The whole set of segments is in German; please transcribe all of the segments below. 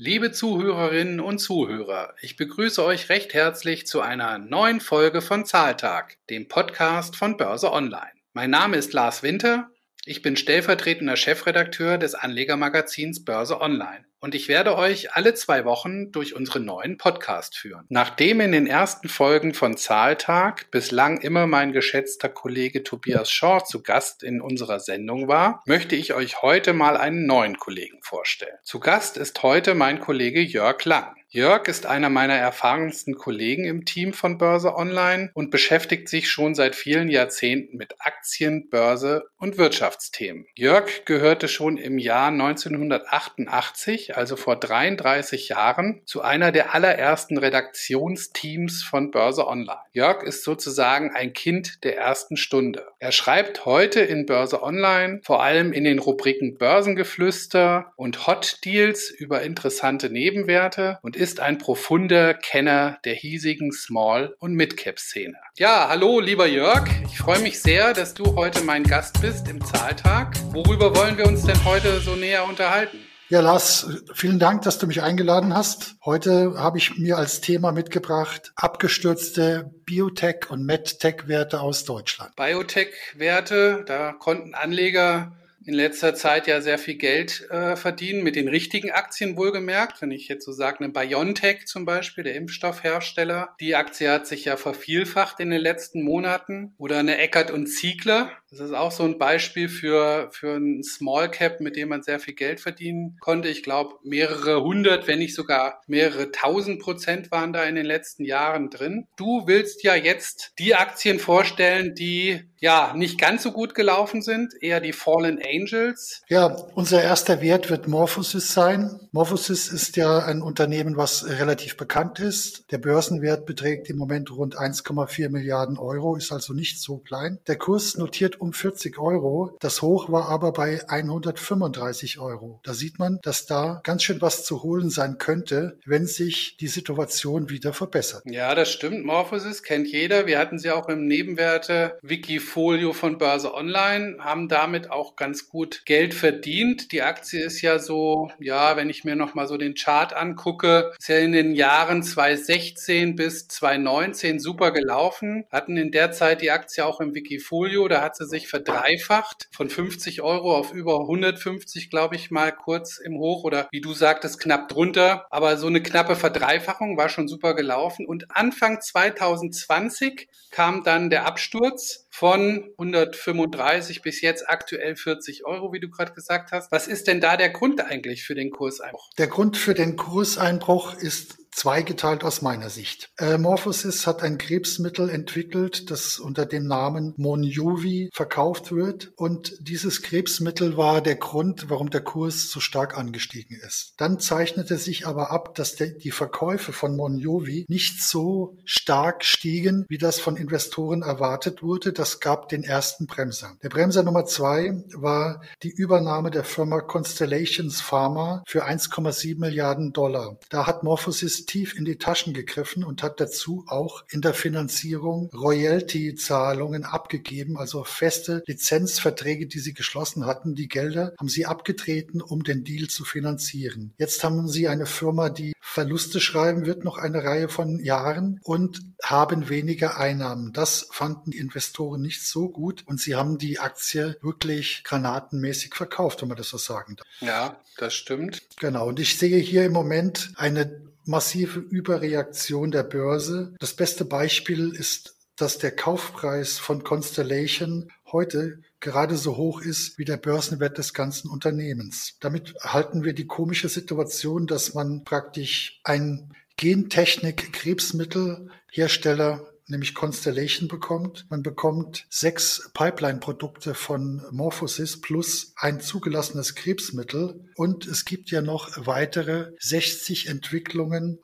Liebe Zuhörerinnen und Zuhörer, ich begrüße euch recht herzlich zu einer neuen Folge von Zahltag, dem Podcast von Börse Online. Mein Name ist Lars Winter, ich bin stellvertretender Chefredakteur des Anlegermagazins Börse Online und ich werde euch alle 2 Wochen durch unseren neuen Podcast führen. Nachdem in den ersten Folgen von Zahltag bislang immer mein geschätzter Kollege Tobias Schor zu Gast in unserer Sendung war, möchte ich euch heute mal einen neuen Kollegen vorstellen. Zu Gast ist heute mein Kollege Jörg Lang. Jörg ist einer meiner erfahrensten Kollegen im Team von Börse Online und beschäftigt sich schon seit vielen Jahrzehnten mit Aktien, Börse und Wirtschaftsthemen. Jörg gehörte schon im Jahr 1988, also vor 33 Jahren, zu einer der allerersten Redaktionsteams von Börse Online. Jörg ist sozusagen ein Kind der ersten Stunde. Er schreibt heute in Börse Online vor allem in den Rubriken Börsengeflüster und Hot Deals über interessante Nebenwerte und ist ein profunder Kenner der hiesigen Small- und Mid-Cap-Szene. Ja, hallo lieber Jörg, ich freue mich sehr, dass du heute mein Gast bist im Zahltag. Worüber wollen wir uns denn heute so näher unterhalten? Ja, Lars, vielen Dank, dass du mich eingeladen hast. Heute habe ich mir als Thema mitgebracht abgestürzte Biotech- und MedTech-Werte aus Deutschland. Biotech-Werte, da konnten Anleger in letzter Zeit ja sehr viel Geld verdienen, mit den richtigen Aktien wohlgemerkt. Wenn ich jetzt so sage, eine Biontech zum Beispiel, der Impfstoffhersteller, die Aktie hat sich ja vervielfacht in den letzten Monaten. Oder eine Eckert und Ziegler, das ist auch so ein Beispiel für einen Small Cap, mit dem man sehr viel Geld verdienen konnte. Ich glaube, mehrere hundert, wenn nicht sogar mehrere 1000% waren da in den letzten Jahren drin. Du willst ja jetzt die Aktien vorstellen, die ja nicht ganz so gut gelaufen sind, eher die Fallen Angels. Ja, unser erster Wert wird MorphoSys sein. MorphoSys ist ja ein Unternehmen, was relativ bekannt ist. Der Börsenwert beträgt im Moment rund 1,4 Milliarden Euro, ist also nicht so klein. Der Kurs notiert um 40 Euro. Das Hoch war aber bei 135 Euro. Da sieht man, dass da ganz schön was zu holen sein könnte, wenn sich die Situation wieder verbessert. Ja, das stimmt. MorphoSys kennt jeder. Wir hatten sie auch im Nebenwerte-Wikifolio von Börse Online, haben damit auch ganz gut Geld verdient. Die Aktie ist ja so, ja, wenn ich mir nochmal so den Chart angucke, ist ja in den Jahren 2016 bis 2019 super gelaufen. Hatten in der Zeit die Aktie auch im Wikifolio, da hat sie sich verdreifacht von 50 Euro auf über 150, glaube ich mal, kurz im Hoch oder wie du sagtest, knapp drunter. Aber so eine knappe Verdreifachung war schon super gelaufen und Anfang 2020 kam dann der Absturz von 135 bis jetzt aktuell 40 Euro, wie du gerade gesagt hast. Was ist denn da der Grund eigentlich für den Kurseinbruch? Der Grund für den Kurseinbruch ist zweigeteilt aus meiner Sicht. MorphoSys hat ein Krebsmittel entwickelt, das unter dem Namen Monjuvi verkauft wird. Und dieses Krebsmittel war der Grund, warum der Kurs so stark angestiegen ist. Dann zeichnete sich aber ab, dass die Verkäufe von Monjuvi nicht so stark stiegen, wie das von Investoren erwartet wurde. Das gab den ersten Bremser. Der Bremser Nummer 2 war die Übernahme der Firma Constellation Pharma für 1,7 Milliarden Dollar. Da hat MorphoSys tief in die Taschen gegriffen und hat dazu auch in der Finanzierung Royalty-Zahlungen abgegeben, also feste Lizenzverträge, die sie geschlossen hatten. Die Gelder haben sie abgetreten, um den Deal zu finanzieren. Jetzt haben sie eine Firma, die Verluste schreiben wird, noch eine Reihe von Jahren und haben weniger Einnahmen. Das fanden die Investoren nicht so gut und sie haben die Aktie wirklich granatenmäßig verkauft, wenn man das so sagen darf. Ja, das stimmt. Genau, und ich sehe hier im Moment eine massive Überreaktion der Börse. Das beste Beispiel ist, dass der Kaufpreis von Constellation heute gerade so hoch ist wie der Börsenwert des ganzen Unternehmens. Damit halten wir die komische Situation, dass man praktisch ein Gentechnik-Krebsmittelhersteller, nämlich Constellation, bekommt. Man bekommt 6 Pipeline-Produkte von MorphoSys plus ein zugelassenes Krebsmittel. Und es gibt ja noch weitere 60 Entwicklungen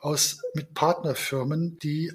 mit Partnerfirmen, die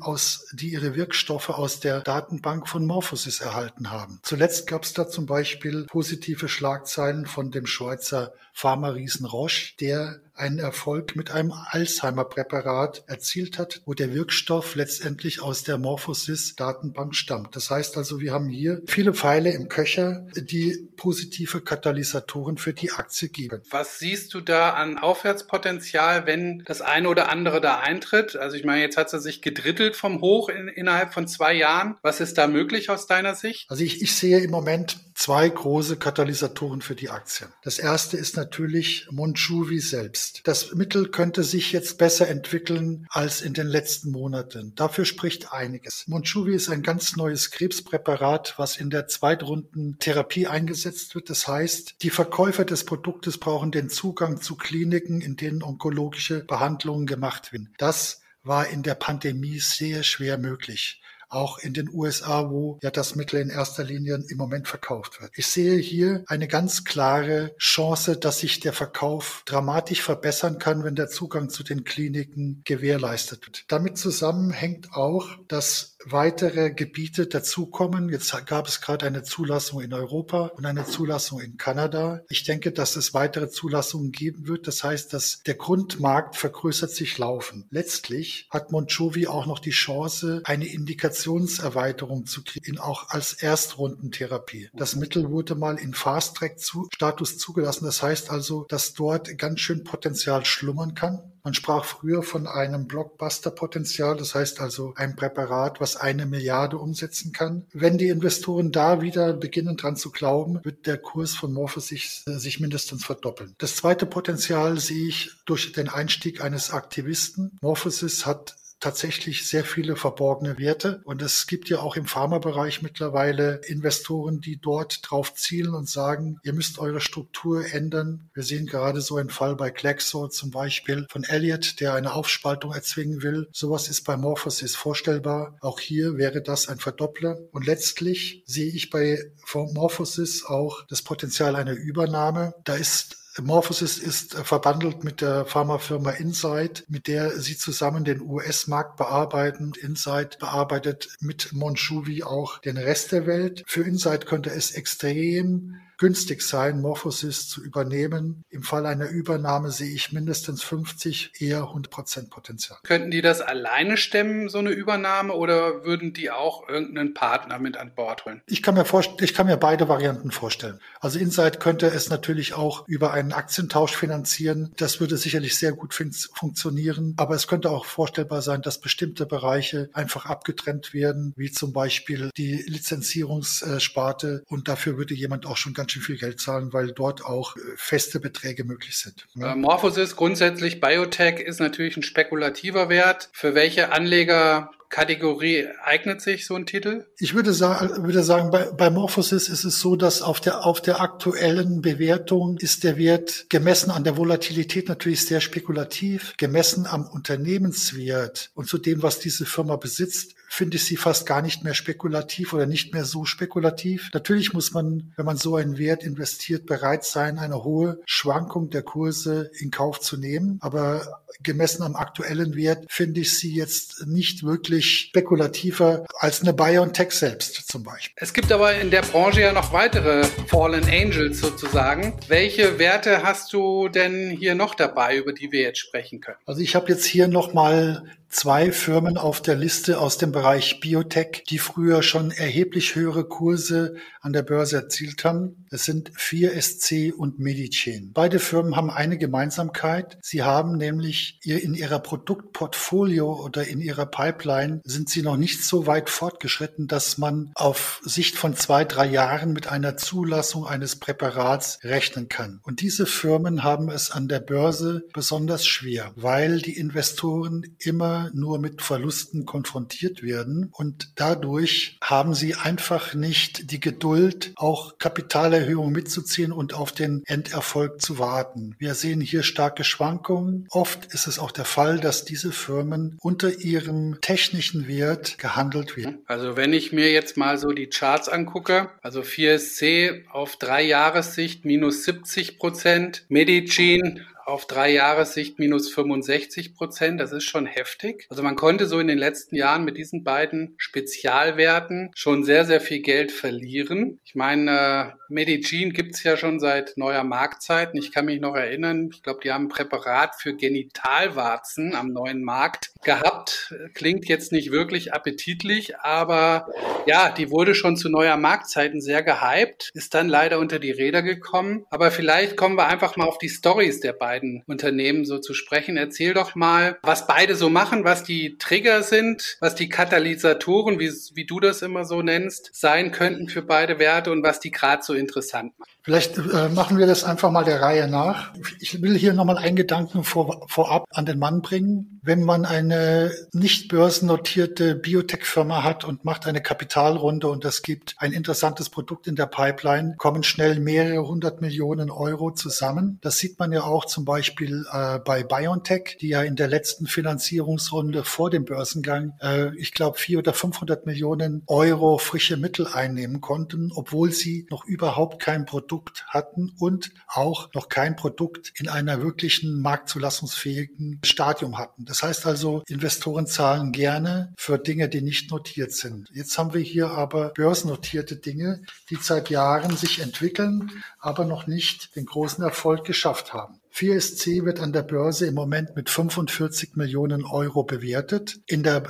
ihre Wirkstoffe aus der Datenbank von MorphoSys erhalten haben. Zuletzt gab es da zum Beispiel positive Schlagzeilen von dem Schweizer Pharma-Riesen Roche, der einen Erfolg mit einem Alzheimer-Präparat erzielt hat, wo der Wirkstoff letztendlich aus der MorphoSys-Datenbank stammt. Das heißt also, wir haben hier viele Pfeile im Köcher, die positive Katalysatoren für die Aktie geben. Was siehst du da an Aufwärtspotenzial, wenn das eine oder andere da eintritt? Also ich meine, jetzt hat sie sich gedrittelt vom Hoch innerhalb von 2 Jahren. Was ist da möglich aus deiner Sicht? Also ich sehe im Moment 2 große Katalysatoren für die Aktien. Das erste ist natürlich Monjuvi selbst. Das Mittel könnte sich jetzt besser entwickeln als in den letzten Monaten. Dafür spricht einiges. Monjuvi ist ein ganz neues Krebspräparat, was in der Zweitrunden-Therapie eingesetzt wird. Das heißt, die Verkäufer des Produktes brauchen den Zugang zu Kliniken, in denen onkologische Behandlungen gemacht werden. Das war in der Pandemie sehr schwer möglich. Auch in den USA, wo ja das Mittel in erster Linie im Moment verkauft wird. Ich sehe hier eine ganz klare Chance, dass sich der Verkauf dramatisch verbessern kann, wenn der Zugang zu den Kliniken gewährleistet wird. Damit zusammenhängt auch, dass weitere Gebiete dazukommen. Jetzt gab es gerade eine Zulassung in Europa und eine Zulassung in Kanada. Ich denke, dass es weitere Zulassungen geben wird. Das heißt, dass der Grundmarkt vergrößert sich laufend. Letztlich hat Monjuvi auch noch die Chance, eine Indikationserweiterung zu kriegen, auch als Erstrundentherapie. Das Mittel wurde mal in Fast-Track-Status zugelassen. Das heißt also, dass dort ganz schön Potenzial schlummern kann. Man sprach früher von einem Blockbuster-Potenzial, das heißt also ein Präparat, was 1 Milliarde umsetzen kann. Wenn die Investoren da wieder beginnen, dran zu glauben, wird der Kurs von MorphoSys sich mindestens verdoppeln. Das zweite Potenzial sehe ich durch den Einstieg eines Aktivisten. MorphoSys hat tatsächlich sehr viele verborgene Werte. Und es gibt ja auch im Pharmabereich mittlerweile Investoren, die dort drauf zielen und sagen, ihr müsst eure Struktur ändern. Wir sehen gerade so einen Fall bei Glaxo zum Beispiel von Elliott, der eine Aufspaltung erzwingen will. Sowas ist bei MorphoSys vorstellbar. Auch hier wäre das ein Verdoppler. Und letztlich sehe ich bei MorphoSys auch das Potenzial einer Übernahme. Da ist MorphoSys ist verbandelt mit der Pharmafirma Incyte, mit der sie zusammen den US-Markt bearbeiten. Incyte bearbeitet mit Monjuvi auch den Rest der Welt. Für Incyte könnte es extrem günstig sein, MorphoSys zu übernehmen. Im Fall einer Übernahme sehe ich mindestens 50, eher 100% Potenzial. Könnten die das alleine stemmen, so eine Übernahme, oder würden die auch irgendeinen Partner mit an Bord holen? Ich kann mir beide Varianten vorstellen. Also Incyte könnte es natürlich auch über einen Aktientausch finanzieren. Das würde sicherlich sehr gut funktionieren. Aber es könnte auch vorstellbar sein, dass bestimmte Bereiche einfach abgetrennt werden, wie zum Beispiel die Lizenzierungssparte. Und dafür würde jemand auch schon ganz viel Geld zahlen, weil dort auch feste Beträge möglich sind. Ja. MorphoSys, grundsätzlich Biotech, ist natürlich ein spekulativer Wert. Für welche Anlegerkategorie eignet sich so ein Titel? Ich würde sagen, bei MorphoSys ist es so, dass auf der aktuellen Bewertung ist der Wert gemessen an der Volatilität natürlich sehr spekulativ, gemessen am Unternehmenswert und zu dem, was diese Firma besitzt, finde ich sie fast gar nicht mehr spekulativ oder nicht mehr so spekulativ. Natürlich muss man, wenn man so einen Wert investiert, bereit sein, eine hohe Schwankung der Kurse in Kauf zu nehmen. Aber gemessen am aktuellen Wert finde ich sie jetzt nicht wirklich spekulativer als eine Biontech selbst zum Beispiel. Es gibt aber in der Branche ja noch weitere Fallen Angels sozusagen. Welche Werte hast du denn hier noch dabei, über die wir jetzt sprechen können? Also ich habe jetzt hier nochmal 2 Firmen auf der Liste aus dem Bereich Biotech, die früher schon erheblich höhere Kurse an der Börse erzielt haben. Es sind 4SC und MediGene. Beide Firmen haben eine Gemeinsamkeit. Sie haben nämlich in ihrer Produktportfolio oder in ihrer Pipeline sind sie noch nicht so weit fortgeschritten, dass man auf Sicht von 2-3 Jahren mit einer Zulassung eines Präparats rechnen kann. Und diese Firmen haben es an der Börse besonders schwer, weil die Investoren immer nur mit Verlusten konfrontiert werden und dadurch haben sie einfach nicht die Geduld, auch Kapitalerhöhungen mitzuziehen und auf den Enderfolg zu warten. Wir sehen hier starke Schwankungen. Oft ist es auch der Fall, dass diese Firmen unter ihrem technischen Wert gehandelt werden. Also wenn ich mir jetzt mal so die Charts angucke, also 4SC auf 3 Jahressicht minus 70%, MediGene auf 3 Jahressicht minus 65%. Das ist schon heftig. Also man konnte so in den letzten Jahren mit diesen beiden Spezialwerten schon sehr, sehr viel Geld verlieren. Ich meine, MediGene gibt es ja schon seit neuer Marktzeiten. Ich kann mich noch erinnern, ich glaube, die haben ein Präparat für Genitalwarzen am neuen Markt gehabt. Klingt jetzt nicht wirklich appetitlich, aber ja, die wurde schon zu neuer Marktzeiten sehr gehypt, ist dann leider unter die Räder gekommen. Aber vielleicht kommen wir einfach mal auf die Storys der beiden Unternehmen so zu sprechen. Erzähl doch mal, was beide so machen, was die Trigger sind, was die Katalysatoren, wie du das immer so nennst, sein könnten für beide Werte und was die gerade so interessant macht. Vielleicht machen wir das einfach mal der Reihe nach. Ich will hier nochmal einen Gedanken vorab an den Mann bringen. Wenn man eine nicht börsennotierte Biotech-Firma hat und macht eine Kapitalrunde und es gibt ein interessantes Produkt in der Pipeline, kommen schnell mehrere 100 Millionen Euro zusammen. Das sieht man ja auch zum Beispiel bei Biontech, die ja in der letzten Finanzierungsrunde vor dem Börsengang, ich glaube, 400 oder 500 Millionen Euro frische Mittel einnehmen konnten, obwohl sie noch überhaupt kein Produkt hatten und auch noch kein Produkt in einer wirklichen marktzulassungsfähigen Stadium hatten. Das heißt also, Investoren zahlen gerne für Dinge, die nicht notiert sind. Jetzt haben wir hier aber börsennotierte Dinge, die seit Jahren sich entwickeln, aber noch nicht den großen Erfolg geschafft haben. 4SC wird an der Börse im Moment mit 45 Millionen Euro bewertet. In der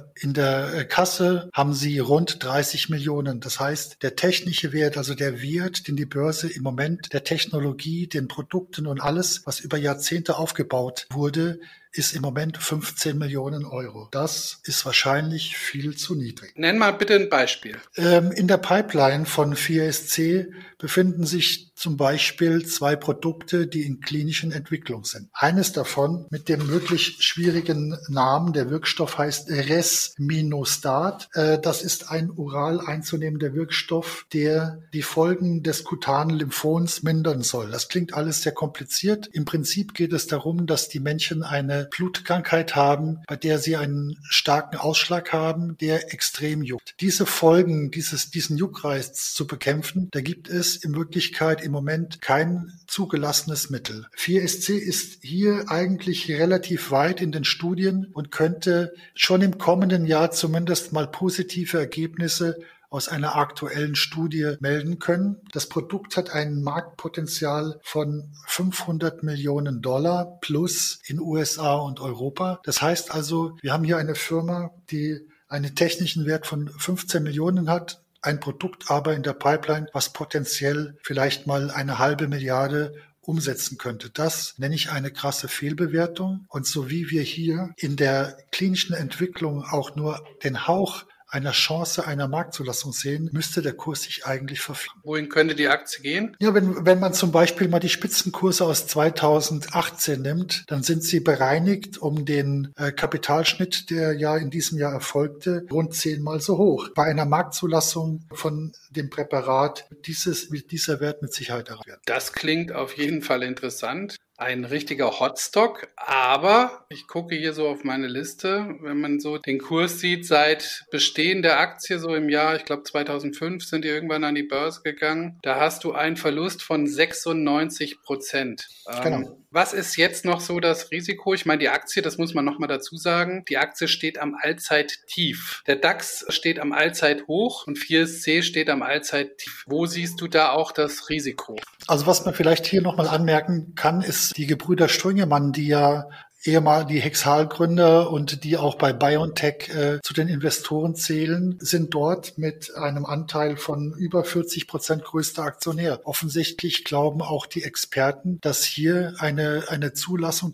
Kasse haben sie rund 30 Millionen. Das heißt, der technische Wert, also der Wert, den die Börse im Moment der Technologie, den Produkten und alles, was über Jahrzehnte aufgebaut wurde, ist im Moment 15 Millionen Euro. Das ist wahrscheinlich viel zu niedrig. Nenn mal bitte ein Beispiel. In der Pipeline von 4SC befinden sich zum Beispiel 2 Produkte, die in klinischen Entwicklung sind. Eines davon mit dem möglich schwierigen Namen, der Wirkstoff heißt Resminostat. Das ist ein oral einzunehmender Wirkstoff, der die Folgen des kutanen Lymphoms mindern soll. Das klingt alles sehr kompliziert. Im Prinzip geht es darum, dass die Menschen eine Blutkrankheit haben, bei der sie einen starken Ausschlag haben, der extrem juckt. Diese Folgen, diesen Juckreiz zu bekämpfen, da gibt es in Wirklichkeit im Moment kein zugelassenes Mittel. 4SC ist hier eigentlich relativ weit in den Studien und könnte schon im kommenden Jahr zumindest mal positive Ergebnisse aus einer aktuellen Studie melden können. Das Produkt hat ein Marktpotenzial von 500 Millionen Dollar plus in USA und Europa. Das heißt also, wir haben hier eine Firma, die einen technischen Wert von 15 Millionen hat, ein Produkt aber in der Pipeline, was potenziell vielleicht mal 1,5 Milliarde umsetzen könnte. Das nenne ich eine krasse Fehlbewertung. Und so wie wir hier in der klinischen Entwicklung auch nur den Hauch einer Chance einer Marktzulassung sehen, müsste der Kurs sich eigentlich verfehlen. Wohin könnte die Aktie gehen? Ja, wenn man zum Beispiel mal die Spitzenkurse aus 2018 nimmt, dann sind sie bereinigt um den Kapitalschnitt, der ja in diesem Jahr erfolgte, rund 10-mal so hoch. Bei einer Marktzulassung von dem Präparat dieser Wert mit Sicherheit erreicht werden. Das klingt auf jeden Fall interessant. Ein richtiger Hotstock, aber ich gucke hier so auf meine Liste, wenn man so den Kurs sieht, seit Bestehen der Aktie so im Jahr, ich glaube 2005 sind die irgendwann an die Börse gegangen, da hast du einen Verlust von 96%. Genau. Was ist jetzt noch so das Risiko? Ich meine, die Aktie, das muss man nochmal dazu sagen, die Aktie steht am Allzeittief. Der DAX steht am Allzeithoch und 4SC steht am Allzeittief. Wo siehst du da auch das Risiko? Also was man vielleicht hier nochmal anmerken kann, ist die Gebrüder Strüngemann, die ja die Hexal-Gründer und die auch bei Biontech zu den Investoren zählen, sind dort mit einem Anteil von über 40% größter Aktionär. Offensichtlich glauben auch die Experten, dass hier eine Zulassung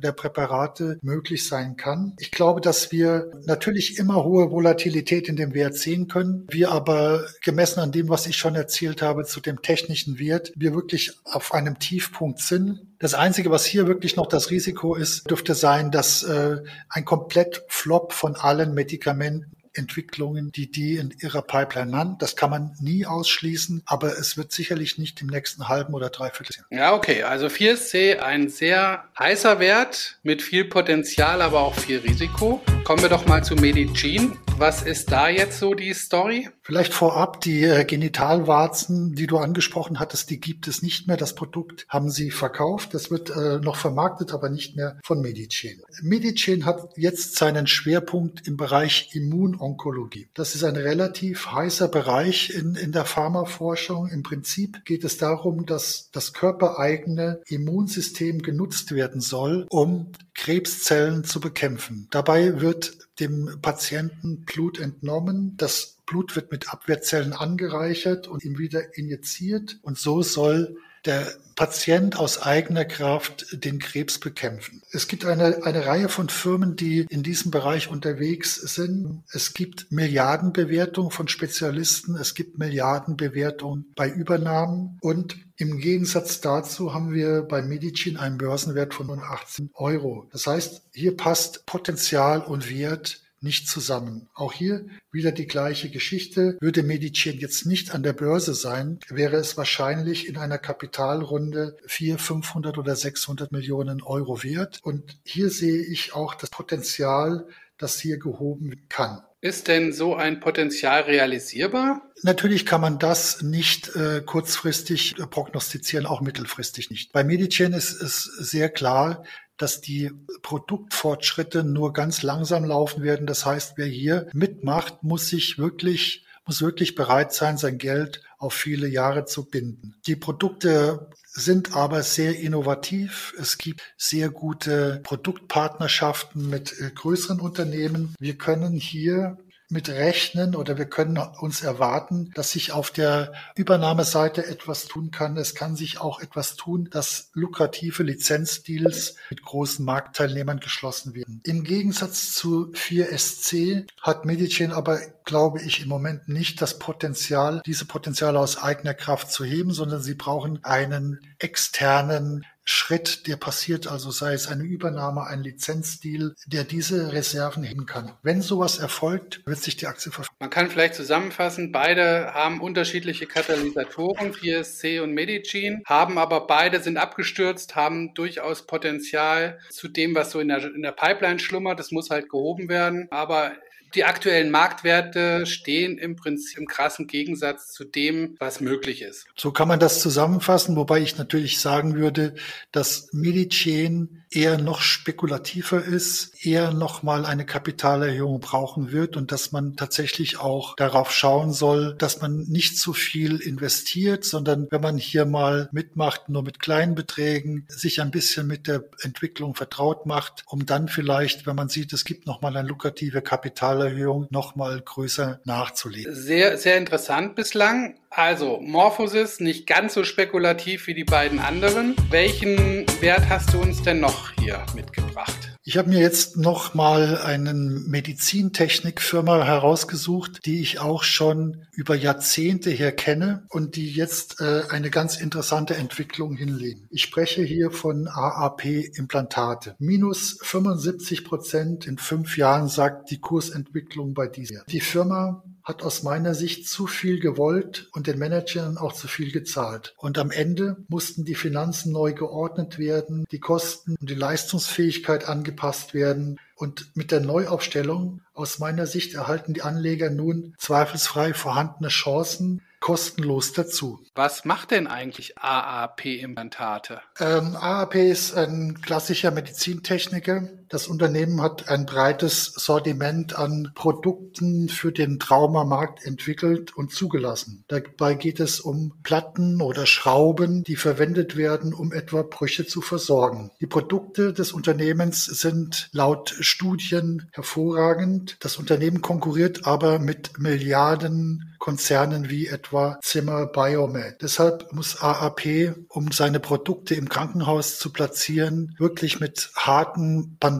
der Präparate möglich sein kann. Ich glaube, dass wir natürlich immer hohe Volatilität in dem Wert sehen können. Wir aber gemessen an dem, was ich schon erzählt habe, zu dem technischen Wert, wir wirklich auf einem Tiefpunkt sind. Das Einzige, was hier wirklich noch das Risiko ist, dürfte sein, dass ein komplett Flop von allen Medikamentenentwicklungen, die in ihrer Pipeline haben. Das kann man nie ausschließen, aber es wird sicherlich nicht im nächsten halben oder Dreivierteljahr. Ja, okay. Also 4SC, ein sehr heißer Wert mit viel Potenzial, aber auch viel Risiko. Kommen wir doch mal zu MediGene. Was ist da jetzt so die Story? Vielleicht vorab, die Genitalwarzen, die du angesprochen hattest, die gibt es nicht mehr. Das Produkt haben sie verkauft. Das wird noch vermarktet, aber nicht mehr von MediGene. MediGene hat jetzt seinen Schwerpunkt im Bereich Immunonkologie. Das ist ein relativ heißer Bereich in der Pharmaforschung. Im Prinzip geht es darum, dass das körpereigene Immunsystem genutzt werden soll, um Krebszellen zu bekämpfen. Dabei wird dem Patienten Blut entnommen. Das Blut wird mit Abwehrzellen angereichert und ihm wieder injiziert. Und so soll der Patient aus eigener Kraft den Krebs bekämpfen. Es gibt eine Reihe von Firmen, die in diesem Bereich unterwegs sind. Es gibt Milliardenbewertungen von Spezialisten. Es gibt Milliardenbewertungen bei Übernahmen. Und im Gegensatz dazu haben wir bei MediGene einen Börsenwert von 18 €. Das heißt, hier passt Potenzial und Wert nicht zusammen. Auch hier wieder die gleiche Geschichte. Würde MediGene jetzt nicht an der Börse sein, wäre es wahrscheinlich in einer Kapitalrunde 400, 500 oder 600 Millionen € wert. Und hier sehe ich auch das Potenzial, das hier gehoben kann. Ist denn so ein Potenzial realisierbar? Natürlich kann man das nicht kurzfristig prognostizieren, auch mittelfristig nicht. Bei MediGene ist es sehr klar, dass die Produktfortschritte nur ganz langsam laufen werden. Das heißt, wer hier mitmacht, muss wirklich bereit sein, sein Geld auf viele Jahre zu binden. Die Produkte sind aber sehr innovativ. Es gibt sehr gute Produktpartnerschaften mit größeren Unternehmen. Wir können hier mit rechnen oder wir können uns erwarten, dass sich auf der Übernahmeseite etwas tun kann. Es kann sich auch etwas tun, dass lukrative Lizenzdeals mit großen Marktteilnehmern geschlossen werden. Im Gegensatz zu 4SC hat MediGene aber, glaube ich, im Moment nicht das Potenzial, diese Potenziale aus eigener Kraft zu heben, sondern sie brauchen einen externen Schritt, der passiert, also sei es eine Übernahme, ein Lizenzdeal, der diese Reserven heben kann. Wenn sowas erfolgt, wird sich die Aktie verfallen. Man kann vielleicht zusammenfassen, beide haben unterschiedliche Katalysatoren, 4SC und MediGene, haben aber beide sind abgestürzt, haben durchaus Potenzial zu dem, was so in der Pipeline schlummert. Das muss halt gehoben werden, aber die aktuellen Marktwerte stehen im Prinzip im krassen Gegensatz zu dem, was möglich ist. So kann man das zusammenfassen, wobei ich natürlich sagen würde, dass MediGene eher noch spekulativer ist, eher nochmal eine Kapitalerhöhung brauchen wird und dass man tatsächlich auch darauf schauen soll, dass man nicht zu viel investiert, sondern wenn man hier mal mitmacht, nur mit kleinen Beträgen, sich ein bisschen mit der Entwicklung vertraut macht, um dann vielleicht, wenn man sieht, es gibt nochmal eine lukrative Kapitalerhöhung, nochmal größer nachzulegen. Sehr, sehr interessant bislang. Also MorphoSys, nicht ganz so spekulativ wie die beiden anderen. Welchen Wert hast du uns denn noch hier mitgebracht? Ich habe mir jetzt nochmal eine Medizintechnikfirma herausgesucht, die ich auch schon über Jahrzehnte her kenne und die jetzt eine ganz interessante Entwicklung hinlegen. Ich spreche hier von AAP Implantate. -75% in 5 Jahren, sagt die Kursentwicklung bei dieser. Die Firma hat aus meiner Sicht zu viel gewollt und den Managern auch zu viel gezahlt. Und am Ende mussten die Finanzen neu geordnet werden, die Kosten und die Leistungsfähigkeit angepasst werden. Und mit der Neuaufstellung aus meiner Sicht erhalten die Anleger nun zweifelsfrei vorhandene Chancen kostenlos dazu. Was macht denn eigentlich AAP Implantate? AAP ist ein klassischer Medizintechniker. Das Unternehmen hat ein breites Sortiment an Produkten für den Traumamarkt entwickelt und zugelassen. Dabei geht es um Platten oder Schrauben, die verwendet werden, um etwa Brüche zu versorgen. Die Produkte des Unternehmens sind laut Studien hervorragend. Das Unternehmen konkurriert aber mit Milliardenkonzernen wie etwa Zimmer Biomed. Deshalb muss AAP, um seine Produkte im Krankenhaus zu platzieren, wirklich mit harten Bandagen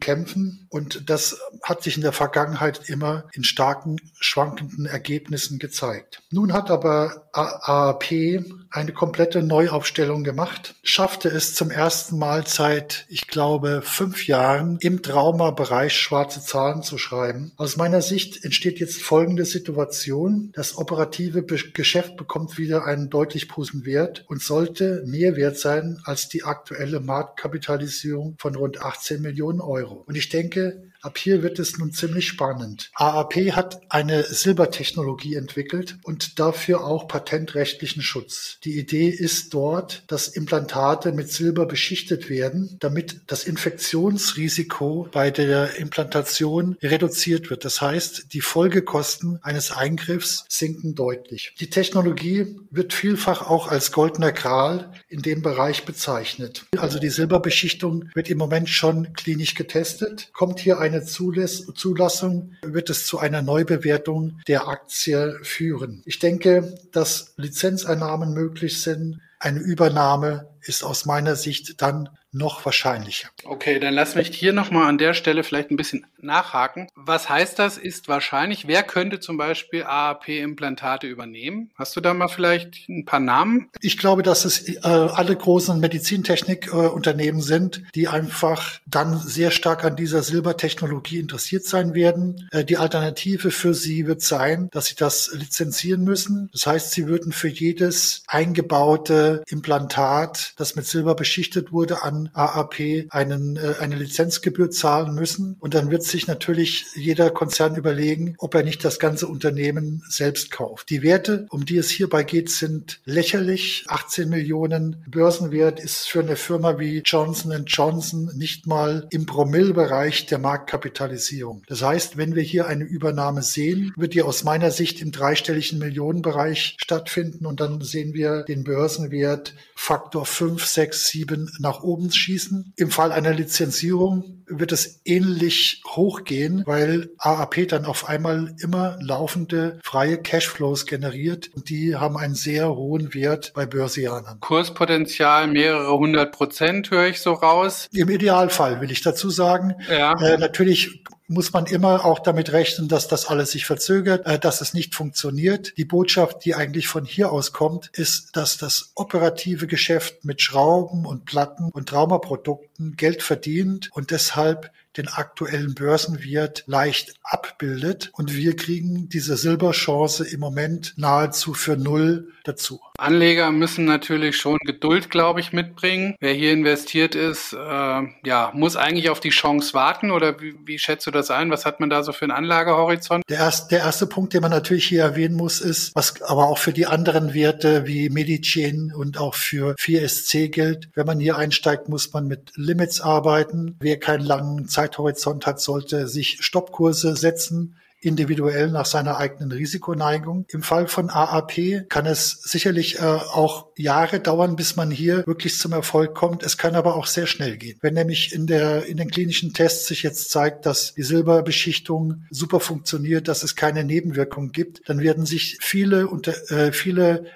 kämpfen. Und das hat sich in der Vergangenheit immer in starken, schwankenden Ergebnissen gezeigt. Nun hat aber AAP eine komplette Neuaufstellung gemacht, schaffte es zum ersten Mal seit, ich glaube, 5 Jahren im Traumabereich schwarze Zahlen zu schreiben. Aus meiner Sicht entsteht jetzt folgende Situation. Das operative Geschäft bekommt wieder einen deutlich positiven Wert und sollte mehr wert sein als die aktuelle Marktkapitalisierung von rund 18 Millionen €. Und ich denke, Ab hier wird es nun ziemlich spannend. AAP hat eine Silbertechnologie entwickelt und dafür auch patentrechtlichen Schutz. Die Idee ist dort, dass Implantate mit Silber beschichtet werden, damit das Infektionsrisiko bei der Implantation reduziert wird. Das heißt, die Folgekosten eines Eingriffs sinken deutlich. Die Technologie wird vielfach auch als goldener Gral in dem Bereich bezeichnet. Also die Silberbeschichtung wird im Moment schon klinisch getestet. Kommt hier eine Zulassung, wird es zu einer Neubewertung der Aktie führen. Ich denke, dass Lizenzeinnahmen möglich sind. Eine Übernahme ist aus meiner Sicht dann noch wahrscheinlicher. Okay, dann lass mich hier nochmal an der Stelle vielleicht ein bisschen nachhaken. Was heißt das, ist wahrscheinlich? Wer könnte zum Beispiel AAP-Implantate übernehmen? Hast du da mal vielleicht ein paar Namen? Ich glaube, dass es alle großen Medizintechnikunternehmen sind, die einfach dann sehr stark an dieser Silbertechnologie interessiert sein werden. Die Alternative für sie wird sein, dass sie das lizenzieren müssen. Das heißt, sie würden für jedes eingebaute Implantat, das mit Silber beschichtet wurde, an AAP eine Lizenzgebühr zahlen müssen. Und dann wird sich natürlich jeder Konzern überlegen, ob er nicht das ganze Unternehmen selbst kauft. Die Werte, um die es hierbei geht, sind lächerlich. 18 Millionen Börsenwert ist für eine Firma wie Johnson & Johnson nicht mal im Promille-Bereich der Marktkapitalisierung. Das heißt, wenn wir hier eine Übernahme sehen, wird die aus meiner Sicht im dreistelligen Millionenbereich stattfinden. Und dann sehen wir den Börsenwert Faktor 5, 6, 7 nach oben schießen. Im Fall einer Lizenzierung wird es ähnlich hochgehen, weil AAP dann auf einmal immer laufende freie Cashflows generiert und die haben einen sehr hohen Wert bei Börsianern. Kurspotenzial mehrere 100%, höre ich so raus. Im Idealfall will ich dazu sagen. Ja. Natürlich muss man immer auch damit rechnen, dass das alles sich verzögert, dass es nicht funktioniert. Die Botschaft, die eigentlich von hier aus kommt, ist, dass das operative Geschäft mit Schrauben und Platten und Traumaprodukten Geld verdient und deshalb den aktuellen Börsenwert leicht abbildet. Und wir kriegen diese Silberchance im Moment nahezu für null dazu. Anleger müssen natürlich schon Geduld, glaube ich, mitbringen. Wer hier investiert ist, muss eigentlich auf die Chance warten oder wie schätzt du das ein? Was hat man da so für einen Anlagehorizont? Der erste Punkt, den man natürlich hier erwähnen muss, ist, was aber auch für die anderen Werte wie MediGene und auch für 4SC gilt. Wenn man hier einsteigt, muss man mit Limits arbeiten. Wer keinen langen Zeithorizont hat, sollte sich Stoppkurse setzen, individuell nach seiner eigenen Risikoneigung. Im Fall von AAP kann es sicherlich auch Jahre dauern, bis man hier wirklich zum Erfolg kommt. Es kann aber auch sehr schnell gehen. Wenn nämlich in den klinischen Tests sich jetzt zeigt, dass die Silberbeschichtung super funktioniert, dass es keine Nebenwirkungen gibt, dann werden sich viele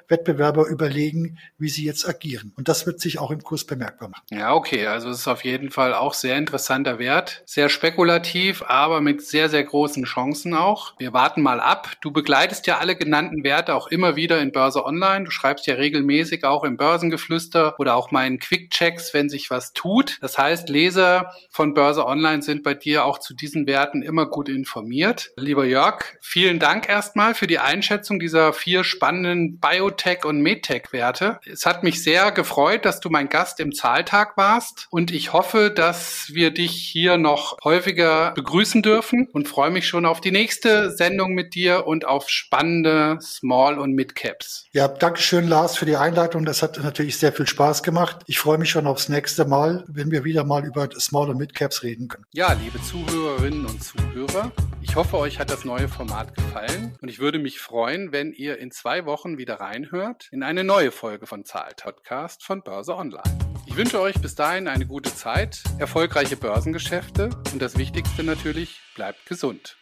Wettbewerber überlegen, wie sie jetzt agieren. Und das wird sich auch im Kurs bemerkbar machen. Ja, okay. Also es ist auf jeden Fall auch sehr interessanter Wert. Sehr spekulativ, aber mit sehr, sehr großen Chancen auch. Wir warten mal ab. Du begleitest ja alle genannten Werte auch immer wieder in Börse Online. Du schreibst ja regelmäßig auch im Börsengeflüster oder auch mal in Quickchecks, wenn sich was tut. Das heißt, Leser von Börse Online sind bei dir auch zu diesen Werten immer gut informiert. Lieber Jörg, vielen Dank erstmal für die Einschätzung dieser 4 spannenden Biotech- und Medtech-Werte. Es hat mich sehr gefreut, dass du mein Gast im Zahltag warst und ich hoffe, dass wir dich hier noch häufiger begrüßen dürfen und freue mich schon auf die nächste Sendung mit dir und auf spannende Small- und Mid-Caps. Ja, danke schön, Lars, für die Einleitung. Das hat natürlich sehr viel Spaß gemacht. Ich freue mich schon aufs nächste Mal, wenn wir wieder mal über Small- und Mid-Caps reden können. Ja, liebe Zuhörerinnen und Zuhörer, ich hoffe, euch hat das neue Format gefallen und ich würde mich freuen, wenn ihr in 2 Wochen wieder reinhört in eine neue Folge von Zahl-Podcast von Börse Online. Ich wünsche euch bis dahin eine gute Zeit, erfolgreiche Börsengeschäfte und das Wichtigste natürlich, bleibt gesund.